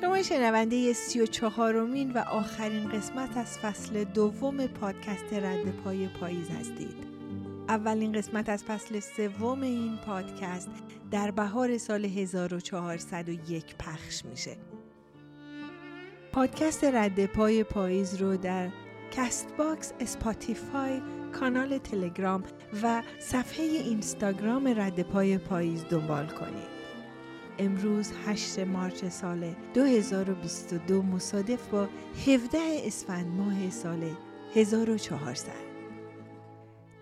شما شنونده 34مین و آخرین قسمت از فصل دوم پادکست ردپای پاییز هستید. اولین قسمت از فصل سوم این پادکست در بهار سال 1401 پخش میشه. پادکست ردپای پاییز رو در کست باکس، اسپاتیفای، کانال تلگرام و صفحه اینستاگرام ردپای پاییز دنبال کنید. امروز 8 مارس سال 2022 مصادف با 17 اسفند ماه سال 1400.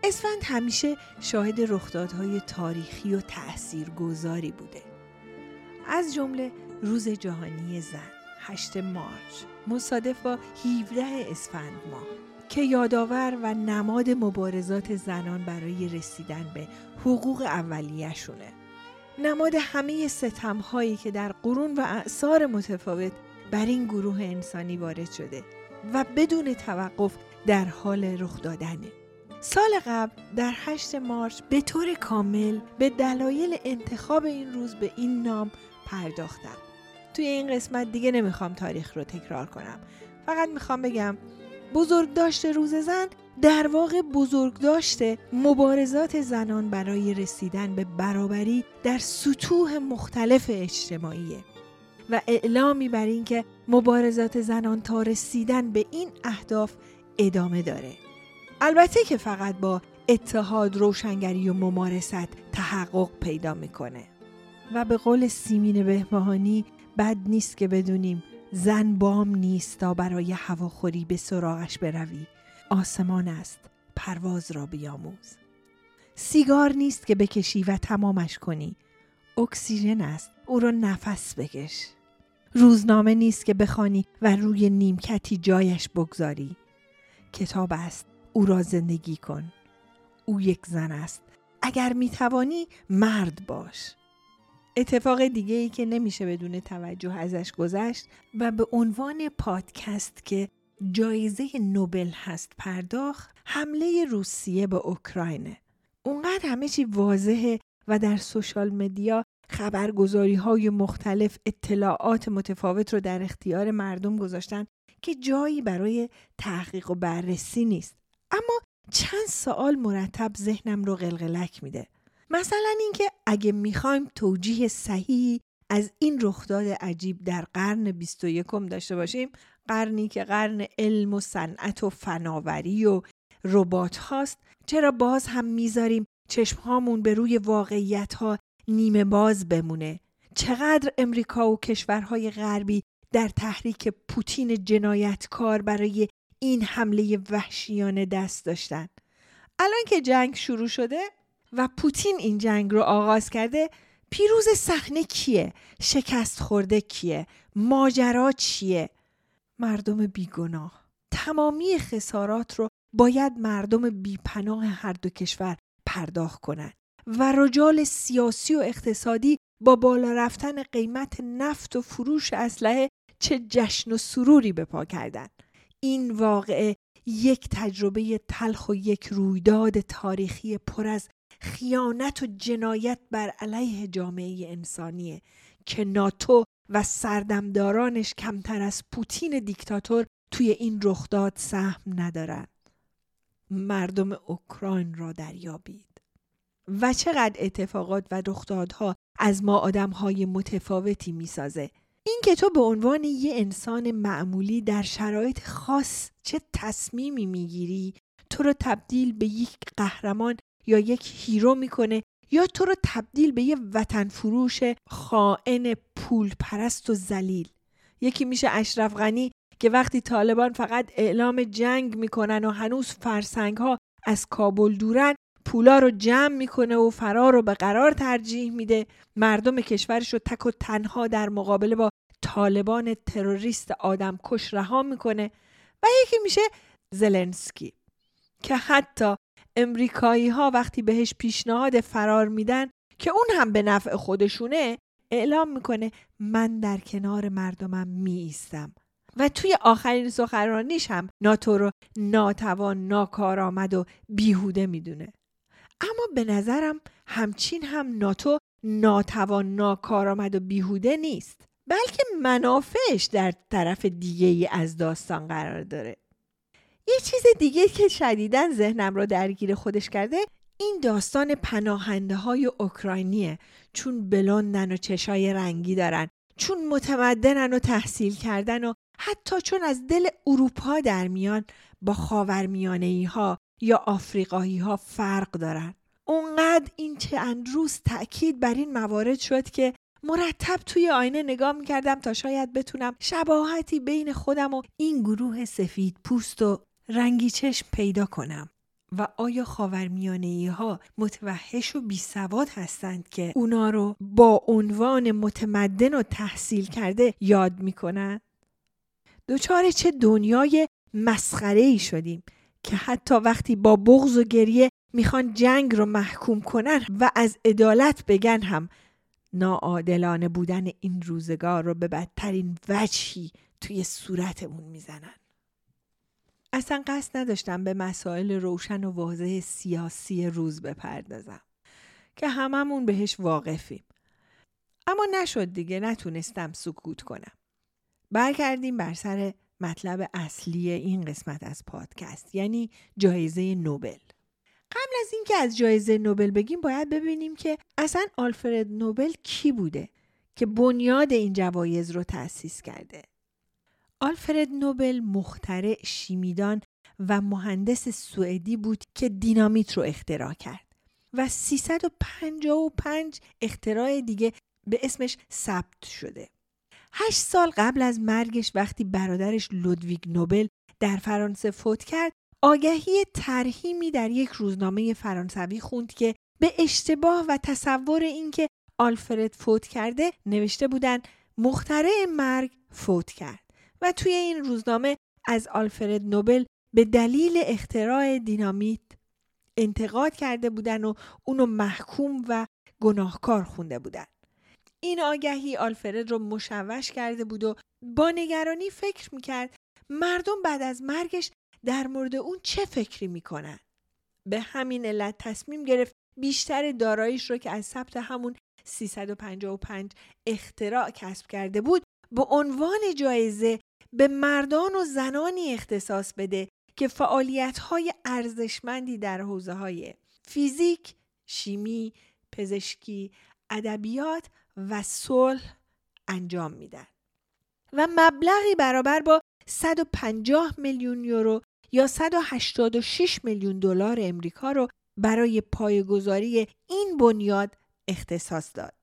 اسفند همیشه شاهد رخدادهای تاریخی و تأثیرگذاری بوده. از جمله روز جهانی زن 8 مارس مصادف با 17 اسفند ماه که یادآور و نماد مبارزات زنان برای رسیدن به حقوق اولیه‌شونه. نماد همه ستم‌هایی که در قرون و اعصار متفاوت بر این گروه انسانی وارد شده و بدون توقف در حال رخ دادنه. سال قبل در 8 مارس به طور کامل به دلایل انتخاب این روز به این نام پرداختم. توی این قسمت دیگه نمیخوام تاریخ رو تکرار کنم. فقط میخوام بگم بزرگداشت روز زن در واقع بزرگداشت مبارزات زنان برای رسیدن به برابری در سطوح مختلف اجتماعیه و اعلامی بر این که مبارزات زنان تا رسیدن به این اهداف ادامه داره. البته که فقط با اتحاد، روشنگری و ممارست تحقق پیدا میکنه و به قول سیمین بهمهانی بد نیست که بدونیم زن بام نیست تا برای هواخوری به سراغش بروی، آسمان است پرواز را بیاموز. سیگار نیست که بکشی و تمامش کنی، اکسیژن است او را نفس بکش. روزنامه نیست که بخوانی و روی نیمکتی جایش بگذاری، کتاب است او را زندگی کن. او یک زن است، اگر میتوانی مرد باش. اتفاق دیگه ای که نمیشه بدون توجه ازش گذشت و به عنوان پادکست که جایزه نوبل هست پرداخت، حمله روسیه به اوکراینه. اونقدر همه چی واضحه و در سوشال مدیا خبرگزاری‌های مختلف اطلاعات متفاوت رو در اختیار مردم گذاشتن که جایی برای تحقیق و بررسی نیست. اما چند سوال مرتب ذهنم رو قلقلک میده. مثلا اینکه اگه میخوایم توجیه صحیح از این رخداد عجیب در قرن 21 داشته باشیم، قرنی که قرن علم و صنعت و فناوری و ربات هاست، چرا باز هم میذاریم چشمهامون به روی واقعیت ها نیمه باز بمونه؟ چقدر امریکا و کشورهای غربی در تحریک پوتین جنایتکار برای این حمله وحشیانه دست داشتن؟ الان که جنگ شروع شده و پوتین این جنگ رو آغاز کرده، پیروز صحنه کیه؟ شکست خورده کیه؟ ماجرا چیه؟ مردم بیگناه. تمامی خسارات رو باید مردم بیپناه هر دو کشور پرداخت کنند و رجال سیاسی و اقتصادی با بالا رفتن قیمت نفت و فروش اسلحه چه جشن و سروری به پا کردند. این واقعه یک تجربه تلخ و یک رویداد تاریخی پر از خیانت و جنایت بر علیه جامعه انسانیه که ناتو و سردمدارانش کمتر از پوتین دیکتاتور توی این رخداد سهم ندارند. مردم اوکراین را دریابید. و چقدر اتفاقات و رخدادها از ما آدمهای متفاوتی میسازه. این که تو به عنوان یه انسان معمولی در شرایط خاص چه تصمیمی میگیری، تو رو تبدیل به یک قهرمان یا یک هیرو میکنه یا تو رو تبدیل به یه وطن فروش خائن، پول پرست و ذلیل. یکی میشه اشرف غنی که وقتی طالبان فقط اعلام جنگ میکنن و هنوز فرسنگ ها از کابل دورن، پولا رو جمع میکنه و فرار رو به قرار ترجیح میده. مردم کشورش رو تک و تنها در مقابله با طالبان تروریست آدم کش رها میکنه. و یکی میشه زلنسکی که حتی امریکایی ها وقتی بهش پیشنهاد فرار میدن که اون هم به نفع خودشونه، اعلام میکنه من در کنار مردمم میایستم. و توی آخرین سخنرانیش هم ناتو رو ناتوان، ناکارآمد و بیهوده میدونه. اما به نظرم همچین هم ناتو ناتوان، ناکارآمد و بیهوده نیست. بلکه منافعش در طرف دیگه‌ای از داستان قرار داره. یه چیز دیگه که شدیداً ذهنم رو درگیر خودش کرده این داستان پناهنده های اوکراینیه، چون بلندن و چشای رنگی دارن، چون متمدنن و تحصیل کردن و حتی چون از دل اروپا در میان با خاورمیانه‌ای ها یا آفریقایی ها فرق دارن. اونقدر این چند روز تأکید بر این موارد شد که مرتب توی آینه نگاه میکردم تا شاید بتونم شباهتی بین خودم و این گروه سفید پوست و رنگی چشم پیدا کنم. و آیا خاورمیانه‌ای ها متوحش و بیسواد هستند که اونا رو با عنوان متمدن و تحصیل کرده یاد میکنن؟ دوچار چه دنیای مسخره‌ای شدیم که حتی وقتی با بغض و گریه میخوان جنگ رو محکوم کنن و از عدالت بگن هم ناعادلانه بودن این روزگار رو به بدترین وجهی توی صورتمون میزنن. اصلا قصد نداشتم به مسائل روشن و واضح سیاسی روز بپردازم که هممون بهش واقفیم، اما نشد دیگه، نتونستم سکوت کنم. برگردیم بر سر مطلب اصلی این قسمت از پادکست، یعنی جایزه نوبل. قبل از این که از جایزه نوبل بگیم باید ببینیم که اصلا آلفرد نوبل کی بوده که بنیاد این جوایز رو تأسیس کرده. آلفرد نوبل مخترع، شیمیدان و مهندس سوئدی بود که دینامیت رو اختراع کرد و 355 اختراع دیگه به اسمش ثبت شده. 8 سال قبل از مرگش وقتی برادرش لودویگ نوبل در فرانسه فوت کرد، آگهی ترحیمی در یک روزنامه فرانسوی خوند که به اشتباه و تصور اینکه آلفرد فوت کرده نوشته بودن مخترع مرگ فوت کرد و توی این روزنامه از آلفرد نوبل به دلیل اختراع دینامیت انتقاد کرده بودن و اونو محکوم و گناهکار خونده بودن. این آگهی آلفرد رو مشوش کرده بود و با نگرانی فکر میکرد مردم بعد از مرگش در مورد اون چه فکری میکنن. به همین علت تصمیم گرفت بیشتر داراییش رو که از ثبت همون 355 اختراع کسب کرده بود به عنوان جایزه به مردان و زنانی اختصاص بده که فعالیت‌های ارزشمندی در حوزه‌های فیزیک، شیمی، پزشکی، ادبیات و صلح انجام میدن و مبلغی برابر با 150 میلیون یورو یا 186 میلیون دلار امریکا رو برای پایه‌گذاری این بنیاد اختصاص داد.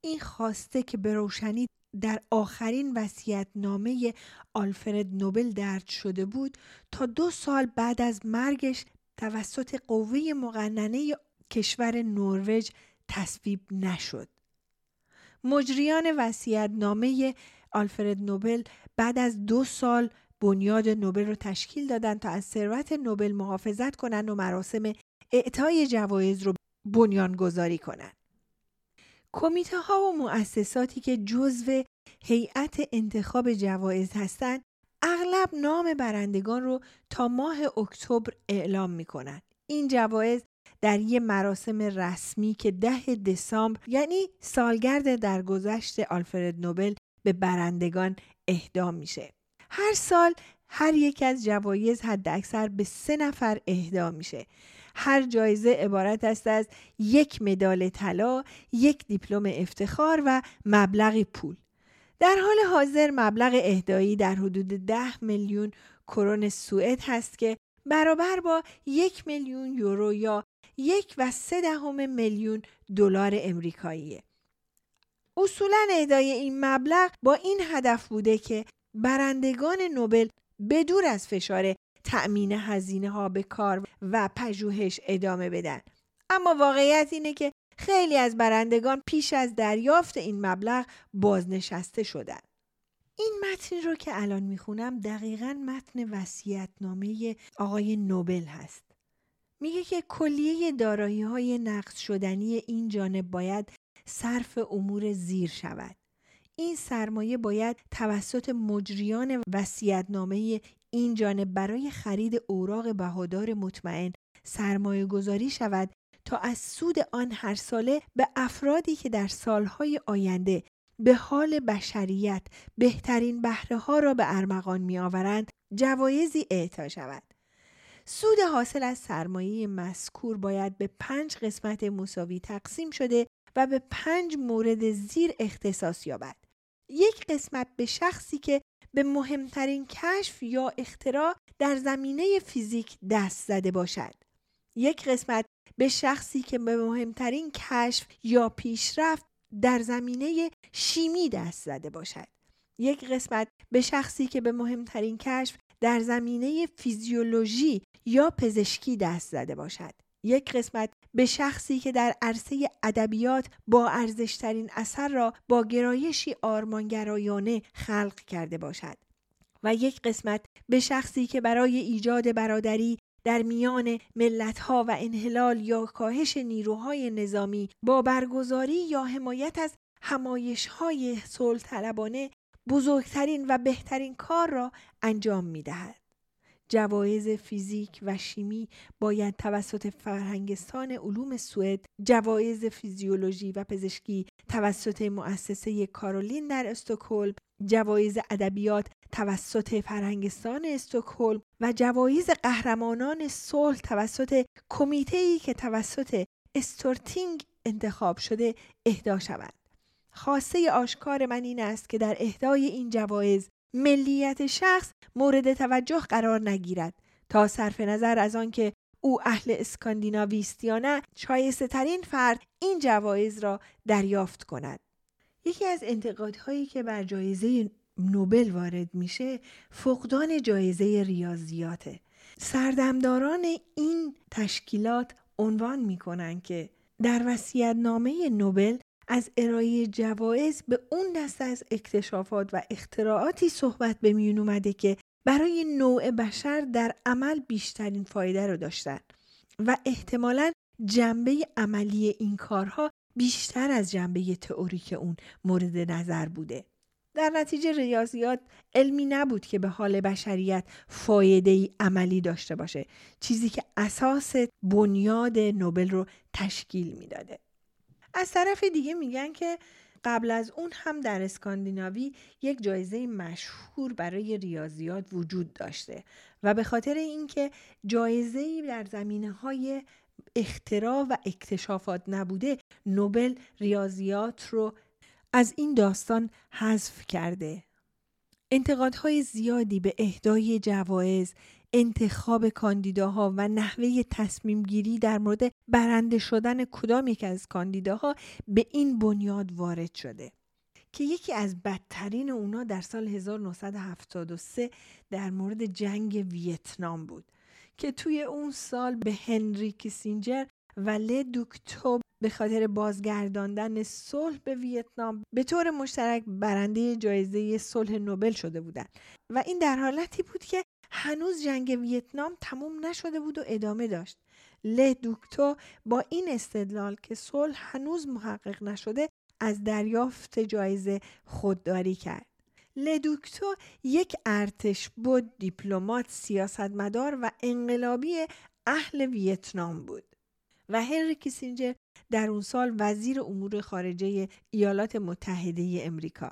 این خواسته که به روشنی در آخرین وصیت‌نامه آلفرد نوبل درج شده بود، تا 2 سال بعد از مرگش توسط قوه مقننه کشور نروژ تصویب نشد. مجریان وصیت‌نامه آلفرد نوبل بعد از 2 سال بنیاد نوبل رو تشکیل دادن تا از ثروت نوبل محافظت کنن و مراسم اعطای جوایز رو بنیانگذاری کنن. کمیته ها و مؤسساتی که جزو هیئت انتخاب جوایز هستند اغلب نام برندگان رو تا ماه اکتبر اعلام میکنن. این جوایز در یک مراسم رسمی که 10 دسامبر یعنی سالگرد درگذشت آلفرد نوبل به برندگان اهدا میشه. هر سال هر یک از جوایز حداکثر به 3 نفر اهدا میشه. هر جایزه عبارت است از 1 مدال طلا، 1 دیپلم افتخار و مبلغی پول. در حال حاضر مبلغ اهدایی در حدود 10 میلیون کرون سوئد هست که برابر با 1 میلیون یورو یا 1.3 میلیون دلار امریکاییه. اصولاً اهدای این مبلغ با این هدف بوده که برندگان نوبل بدور از فشار تأمین هزینه ها به کار و پژوهش ادامه بدن. اما واقعیت اینه که خیلی از برندگان پیش از دریافت این مبلغ بازنشسته شدن. این متن رو که الان میخونم دقیقاً متن وصیت‌نامه آقای نوبل هست. میگه که کلیه دارایی‌های نقد شدنی این جانب باید صرف امور زیر شود. این سرمایه باید توسط مجریان وصیت‌نامه این جانب برای خرید اوراق بهادار مطمئن سرمایه گذاری شود تا از سود آن هر ساله به افرادی که در سالهای آینده به حال بشریت بهترین بهره‌ها را به ارمغان می‌آورند، جوایزی اعطا شود. سود حاصل از سرمایه مذکور باید به 5 قسمت مساوی تقسیم شده و به 5 مورد زیر اختصاص یابد. 1 قسمت به شخصی که به مهمترین کشف یا اختراع در زمینه فیزیک دست زده باشد. 1 قسمت به شخصی که به مهمترین کشف یا پیشرفت در زمینه شیمی دست زده باشد. 1 قسمت به شخصی که به مهمترین کشف در زمینه فیزیولوژی یا پزشکی دست زده باشد. 1 قسمت به شخصی که در عرصه ادبیات با ارزشترین اثر را با گرایشی آرمانگرایانه خلق کرده باشد. و 1 قسمت به شخصی که برای ایجاد برادری در میان ملت‌ها و انحلال یا کاهش نیروهای نظامی با برگزاری یا حمایت از همایش‌های صلح‌طلبانه بزرگترین و بهترین کار را انجام می‌دهد. جوایز فیزیک و شیمی باید توسط فرهنگستان علوم سوئد، جوایز فیزیولوژی و پزشکی توسط مؤسسه کارولین در استکهلم، جوایز ادبیات توسط فرهنگستان استکهلم و جوایز قهرمانان صلح توسط کمیته‌ای که توسط استورتینگ انتخاب شده اهدا شود. خاصه آشکار من این است که در اهدای این جوایز ملیت شخص مورد توجه قرار نگیرد تا صرف نظر از آن که او اهل اسکاندیناوی است یا نه، شایسته‌ترین فرد این جوایز را دریافت کند. یکی از انتقادهایی که بر جایزه نوبل وارد میشه فقدان جایزه ریاضیاته. سردمداران این تشکیلات عنوان میکنن که در وصیت‌نامه نوبل از ارائه جوایز به اون دسته از اکتشافات و اختراعاتی صحبت به میون اومده که برای نوع بشر در عمل بیشترین فایده رو داشتن و احتمالاً جنبه عملی این کارها بیشتر از جنبه تئوریک اون مورد نظر بوده. در نتیجه ریاضیات علمی نبود که به حال بشریت فایده‌ای عملی داشته باشه، چیزی که اساس بنیاد نوبل رو تشکیل میداده. از طرف دیگه میگن که قبل از اون هم در اسکاندیناوی یک جایزه مشهور برای ریاضیات وجود داشته و به خاطر اینکه جایزه‌ای در زمینه‌های اختراع و اکتشافات نبوده، نوبل ریاضیات رو از این داستان حذف کرده. انتقادهای زیادی به اهدای جوایز، انتخاب کاندیداها و نحوه تصمیم گیری در مورد برنده شدن کدام یک از کاندیداها به این بنیاد وارد شده که یکی از بدترین اونا در سال 1973 در مورد جنگ ویتنام بود که توی اون سال به هنری کیسینجر و له دوکتو به خاطر بازگرداندن صلح به ویتنام به طور مشترک برنده جایزه صلح نوبل شده بودند و این در حالتی بود که هنوز جنگ ویتنام تموم نشده بود و ادامه داشت. له دوکتو با این استدلال که صلح هنوز محقق نشده از دریافت جایزه خودداری کرد. له دوکتو یک ارتش بود، دیپلمات، سیاستمدار و انقلابی اهل ویتنام بود و هنری کیسینجر در اون سال وزیر امور خارجه ایالات متحده امریکا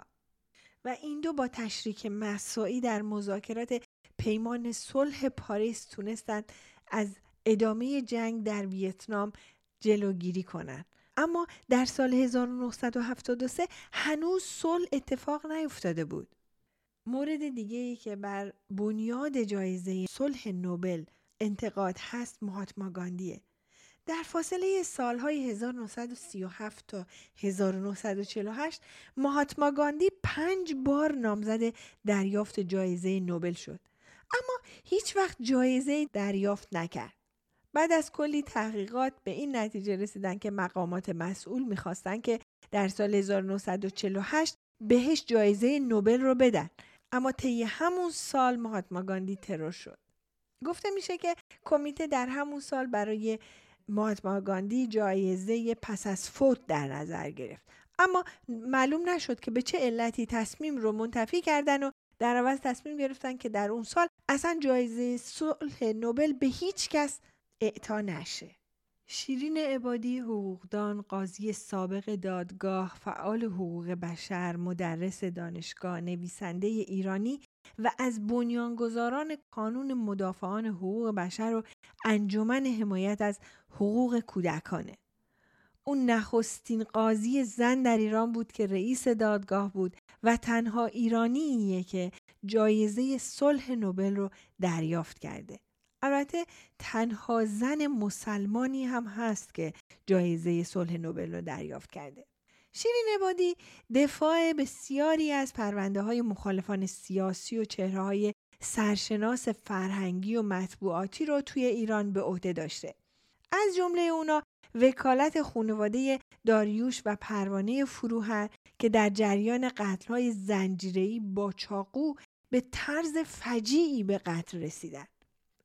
و این دو با تشریک مساعی در مذاکرات پیمان صلح پاریس تونستند از ادامه جنگ در ویتنام جلوگیری کنند. اما در سال 1973 هنوز صلح اتفاق نیفتاده بود. مورد دیگه‌ای که بر بنیاد جایزه صلح نوبل انتقاد هست مهاتما گاندیه. در فاصله سالهای 1937 تا 1948 مهاتما گاندی 5 بار نامزد دریافت جایزه نوبل شد، اما هیچ وقت جایزه دریافت نکرد. بعد از کلی تحقیقات به این نتیجه رسیدن که مقامات مسئول می‌خواستن که در سال 1948 بهش جایزه نوبل رو بدن، اما طی همون سال مهاتما گاندی ترور شد. گفته میشه که کمیته در همون سال برای مهاتما گاندی جایزه پس از فوت در نظر گرفت، اما معلوم نشد که به چه علتی تصمیم رو منتفی کردن و در عوض تصمیم گرفتن که در اون سال اصلا جایزه صلح نوبل به هیچ کس اعطا نشه. شیرین عبادی، حقوقدان، قاضی سابق دادگاه، فعال حقوق بشر، مدرس دانشگاه، نویسنده ایرانی و از بنیانگذاران کانون مدافعان حقوق بشر و انجمن حمایت از حقوق کودکانه. اون نخستین قاضی زن در ایران بود که رئیس دادگاه بود و تنها ایرانیه که جایزه صلح نوبل رو دریافت کرده. البته تنها زن مسلمانی هم هست که جایزه صلح نوبل رو دریافت کرده. شیرین عبادی دفاع بسیاری از پرونده‌های مخالفان سیاسی و چهره‌های سرشناس فرهنگی و مطبوعاتی رو توی ایران به عهده داشته. از جمله اونا وکالت خانواده داریوش و پروانه فروهر که در جریان قتل‌های زنجیره‌ای با چاقو به طرز فجیعی به قتل رسیدند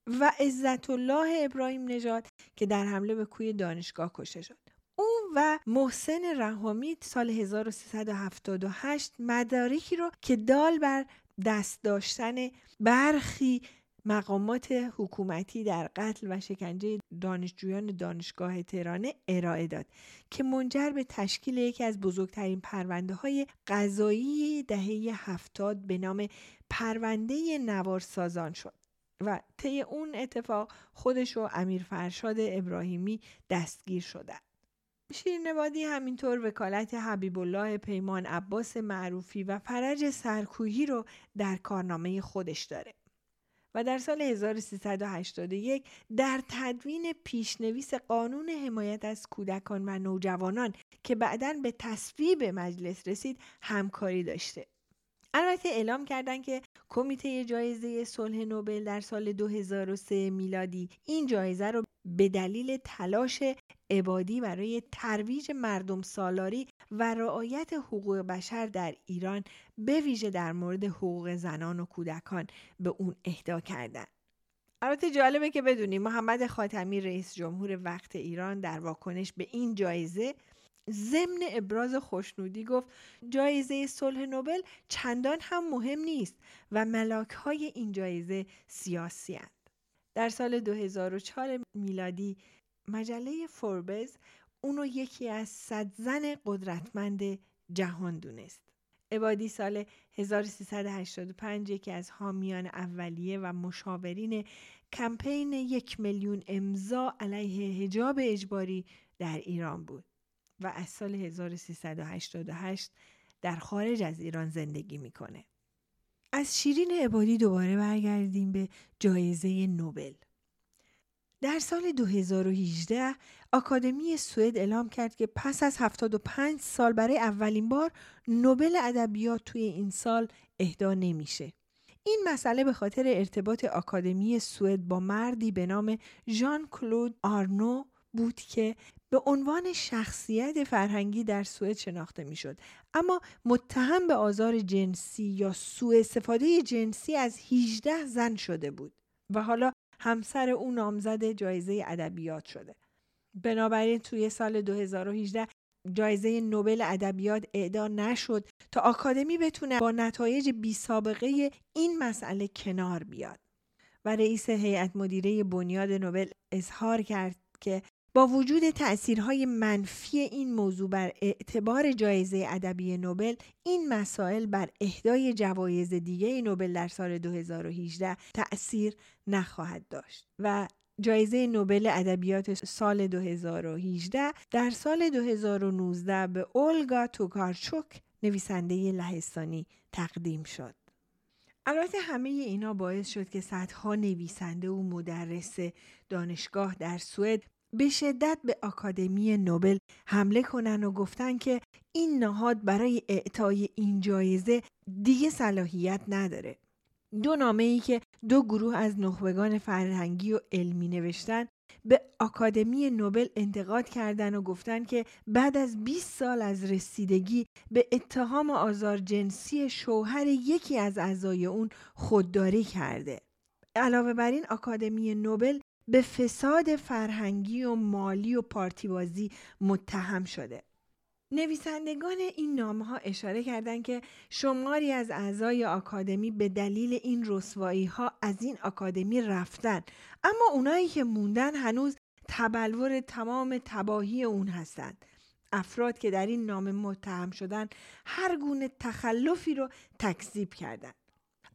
و عزت الله ابراهیم نجات که در حمله به کوی دانشگاه کشته شد. او و محسن رحمید سال 1378 مدارکی رو که دال بر دست داشتن برخی مقامات حکومتی در قتل و شکنجه دانشجویان دانشگاه تهران ارائه داد که منجر به تشکیل یکی از بزرگترین پرونده‌های قضایی دهه 70 به نام پرونده نوارسازان شد و طی اون اتفاق خودش و امیر فرشاد ابراهیمی دستگیر شدند. شیرین عبادی همینطور وکالت حبیب الله پیمان، عباس معروفی و فرج سرکوهی رو در کارنامه خودش داره. و در سال 1381 در تدوین پیشنویس قانون حمایت از کودکان و نوجوانان که بعداً به تصویب مجلس رسید همکاری داشته. البته اعلام کردند که کمیته جایزه صلح نوبل در سال 2003 میلادی این جایزه رو به دلیل تلاش عبادی برای ترویج مردم سالاری و رعایت حقوق بشر در ایران به ویژه در مورد حقوق زنان و کودکان به اون اهدا کردند. البته جالبه که بدونیم محمد خاتمی رئیس جمهور وقت ایران در واکنش به این جایزه ضمن ابراز خوشنودی گفت جایزه صلح نوبل چندان هم مهم نیست و ملاک‌های این جایزه سیاسی هستند. در سال 2004 میلادی مجله فوربز اونو یکی از 100 زن قدرتمند جهان دونست. عبادی سال 1385 یکی از حامیان اولیه و مشاورین کمپین 1 میلیون امضا علیه حجاب اجباری در ایران بود و از سال 1388 در خارج از ایران زندگی میکنه. از شیرین عبادی دوباره برگردیم به جایزه نوبل. در سال 2018 آکادمی سوئد اعلام کرد که پس از 75 سال برای اولین بار نوبل ادبیات توی این سال اهدا نمیشه. این مسئله به خاطر ارتباط آکادمی سوئد با مردی به نام ژان کلود آرنو بود که به عنوان شخصیت فرهنگی در سوئد شناخته میشد، اما متهم به آزار جنسی یا سوء استفاده جنسی از 18 زن شده بود و حالا همسر او نامزد جایزه ادبیات شده. بنابراین توی سال 2018 جایزه نوبل ادبیات اعطا نشد تا آکادمی بتونه با نتایج بی‌سابقه این مسئله کنار بیاد. و رئیس هیئت مدیره بنیاد نوبل اظهار کرد که با وجود تأثیرهای منفی این موضوع بر اعتبار جایزه ادبی نوبل، این مسائل بر اهدای جوایز دیگه نوبل در سال 2018 تأثیر نخواهد داشت و جایزه نوبل ادبیات سال 2018 در سال 2019 به اولگا توکارچوک نویسنده لهستانی تقدیم شد. البته همه اینا باعث شد که صدها نویسنده و مدرس دانشگاه در سوئد به شدت به آکادمی نوبل حمله کنن و گفتن که این نهاد برای اعطای این جایزه دیگه صلاحیت نداره. دو نامه‌ای که دو گروه از نخبگان فرهنگی و علمی نوشتن به آکادمی نوبل انتقاد کردند و گفتند که بعد از 20 سال از رسیدگی به اتهام آزار جنسی شوهر یکی از اعضای اون خودداری کرده. علاوه بر این آکادمی نوبل به فساد فرهنگی و مالی و پارتیبازی متهم شده. نویسندگان این نامه‌ها اشاره کردند که شماری از اعضای آکادمی به دلیل این رسوایی‌ها از این آکادمی رفتن، اما اونایی که موندن هنوز تبلور تمام تباهی اون هستند. افراد که در این نامه متهم شدن هر گونه تخلفی رو تکذیب کردند.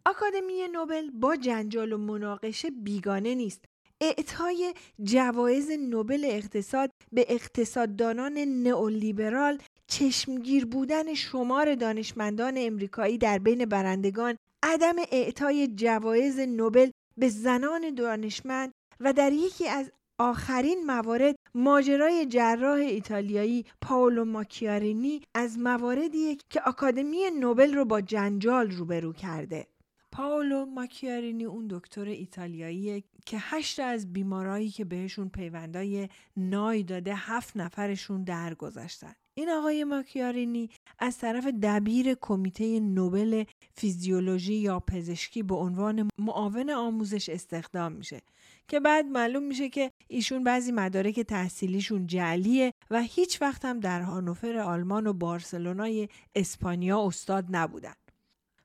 آکادمی نوبل با جنجال و مناقشه بیگانه نیست. اعطای جوایز نوبل اقتصاد به اقتصاددانان نئولیبرال، چشمگیر بودن شمار دانشمندان امریکایی در بین برندگان، عدم اعطای جوایز نوبل به زنان دانشمند و در یکی از آخرین موارد ماجرای جراح ایتالیایی پاولو ماکیارینی از مواردیه که آکادمی نوبل رو با جنجال روبرو کرده. پاولو ماکیارینی اون دکتر ایتالیاییه که 8 از بیمارایی که بهشون پیوندای نای داده 7 نفرشون درگذشتن. این آقای ماکیارینی از طرف دبیر کمیته نوبل فیزیولوژی یا پزشکی به عنوان معاون آموزش استخدام میشه که بعد معلوم میشه که ایشون بعضی مدارک تحصیلیشون جعلیه و هیچ وقت هم در هانوفر آلمان و بارسلونای اسپانیا استاد نبودن.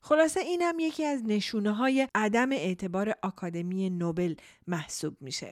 خلاصه این هم یکی از نشونه‌های عدم اعتبار آکادمی نوبل محسوب میشه.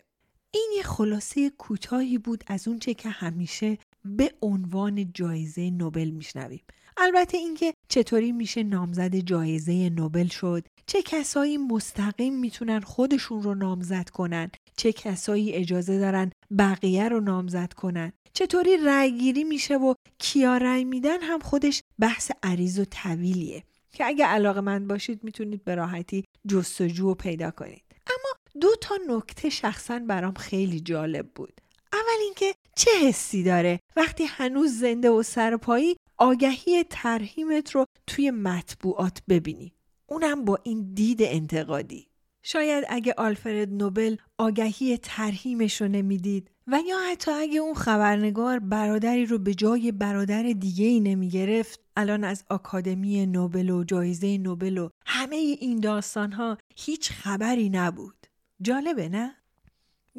این یه خلاصه کوتاهی بود از اون چه که همیشه به عنوان جایزه نوبل میشنویم. البته اینکه چطوری میشه نامزد جایزه نوبل شد، چه کسایی مستقیم میتونن خودشون رو نامزد کنن، چه کسایی اجازه دارن بقیه رو نامزد کنن، چطوری رأی گیری میشه و کیا رأی میدن هم خودش بحث عریض و طویلیه که اگه علاقه‌مند باشید میتونید به راحتی جستجو پیدا کنید. اما 2 تا نکته شخصاً برام خیلی جالب بود. اول اینکه چه حسی داره وقتی هنوز زنده و سرپایی آگهی ترحیمت رو توی مطبوعات ببینی، اونم با این دید انتقادی. شاید اگه آلفرد نوبل آگهی ترحیمش رو نمیدید و یا حتی اگه اون خبرنگار برادری رو به جای برادر دیگه‌ای نمیگرفت، الان از آکادمی نوبل و جایزه نوبل و همه این داستان‌ها هیچ خبری نبود. جالبه نه؟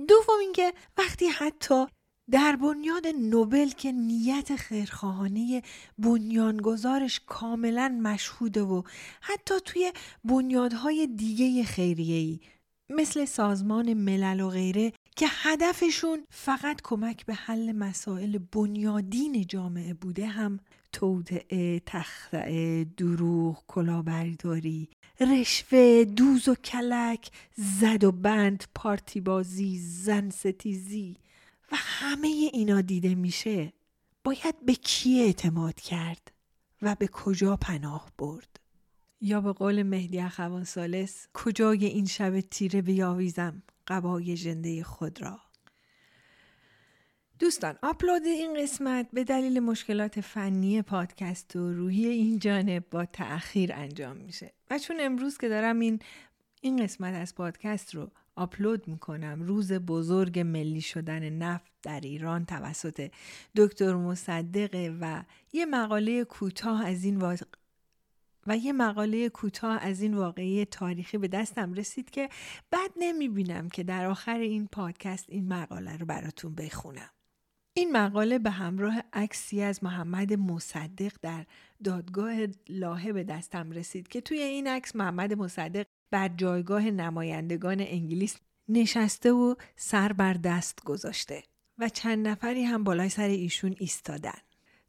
دوم اینکه وقتی حتی در بنیاد نوبل که نیت خیرخواهانه بنیانگذارش کاملا مشهوده و حتی توی بنیادهای دیگه خیریه‌ای مثل سازمان ملل و غیره که هدفشون فقط کمک به حل مسائل بنیادین جامعه بوده، هم توطئه، تخطئه، دروغ، کلاهبرداری، رشوه، دوز و کلک، زد و بند، پارتی بازی، زن ستیزی و همه اینا دیده میشه. باید به کی اعتماد کرد و به کجا پناه برد؟ یا به قول مهدی اخوان ثالث، کجای این شب تیره بیاویزم قبای ژنده خود را. دوستان، آپلود این قسمت به دلیل مشکلات فنی پادکست و روحی این جانب با تأخیر انجام میشه و چون امروز که دارم این قسمت از پادکست رو آپلود میکنم، روز بزرگ ملی شدن نفت در ایران توسط دکتر مصدق و یه مقاله کوتاه از این واقعه تاریخی به دستم رسید که بد نمیبینم که در آخر این پادکست این مقاله رو براتون بخونم. این مقاله به همراه عکسی از محمد مصدق در دادگاه لاهه به دستم رسید که توی این عکس محمد مصدق بر جایگاه نمایندگان انگلیس نشسته و سر بر دست گذاشته و چند نفری هم بالای سر ایشون ایستادن.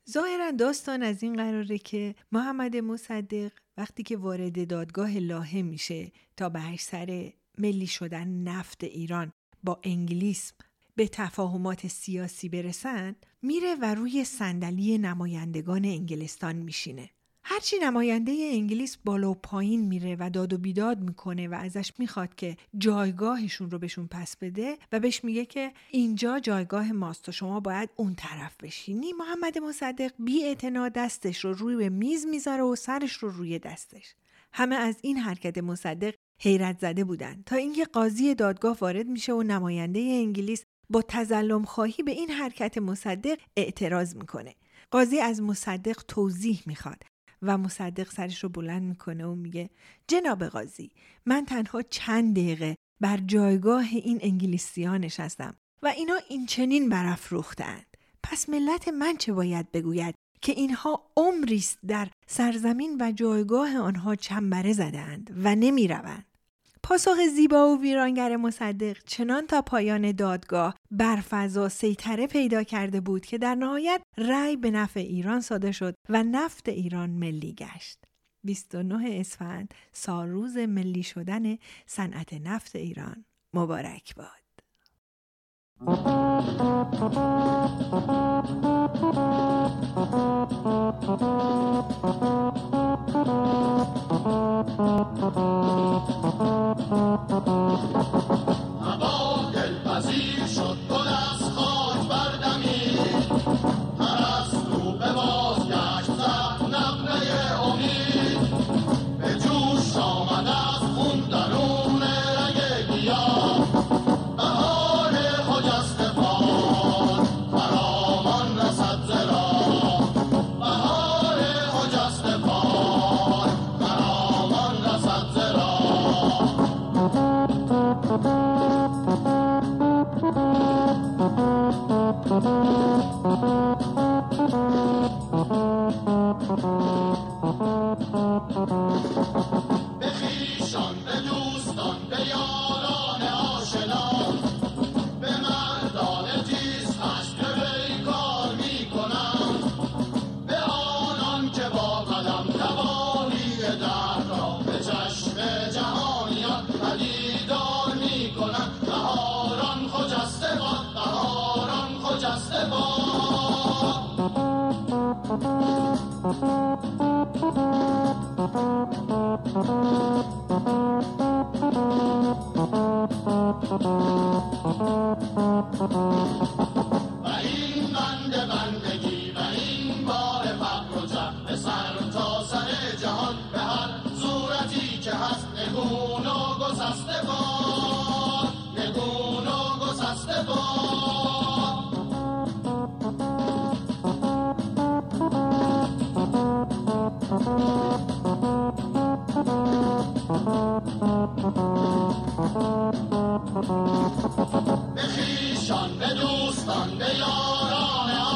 ظاهرا داستان از این قراره که محمد مصدق وقتی که وارد دادگاه لاهه میشه تا بر سر ملی شدن نفت ایران با انگلیس به تفاهمات سیاسی برسن، میره و روی صندلی نمایندگان انگلستان میشینه. هرچی نماینده انگلیس بالا و پایین میره و داد و بیداد میکنه و ازش میخواد که جایگاهشون رو بهشون پس بده و بهش میگه که اینجا جایگاه ماست و شما باید اون طرف بشینی، محمد مصدق بی‌اعتنا دستش رو روی میز میذاره و سرش رو روی دستش. همه از این حرکت مصدق حیرت زده بودن تا اینکه قاضی دادگاه وارد میشه و نماینده انگلیس با تظلم خواهی به این حرکت مصدق اعتراض میکنه. قاضی از مصدق توضیح میخواد و مصدق سرش رو بلند میکنه و میگه جناب قاضی، من تنها چند دقیقه بر جایگاه این انگلیسیان نشستم و اینا این چنین برافروختند. پس ملت من چه باید بگوید که اینها عمریست در سرزمین و جایگاه آنها چنبره زدند و نمی روند. پاسخ زیبا و ویرانگر مصدق چنان تا پایان دادگاه بر فضا سیطره پیدا کرده بود که در نهایت رأی به نفع ایران صادر شد و نفت ایران ملی گشت. 29 اسفند سالروز ملی شدن صنعت نفت ایران. مبارک باد. اما دلپذیر شد گل از خاک بردمید، پرستو به بازگشت زد نغمه امید، به جوش آمد از خون درون رگ گیا، بهار خجسته باد فرامان رسد زلا، بهار خجسته باد فرامان رسد زلا. به خویشان، به دوستان، به یاران آشنا، به مردان تیز خشم بیکار می کنم، به آنان که با قلم تبانی درد را به چشم جهانیان پدیدار می کنم، بهاران خجسته باد، بهاران خجسته باد. و این بند بندگی و این بار فقر و جهل به سر تا سر جهان، به هر صورتی که هست نگون و گسسته باد، نگون و گسسته باد. به خویشان، به دوستان، به یاران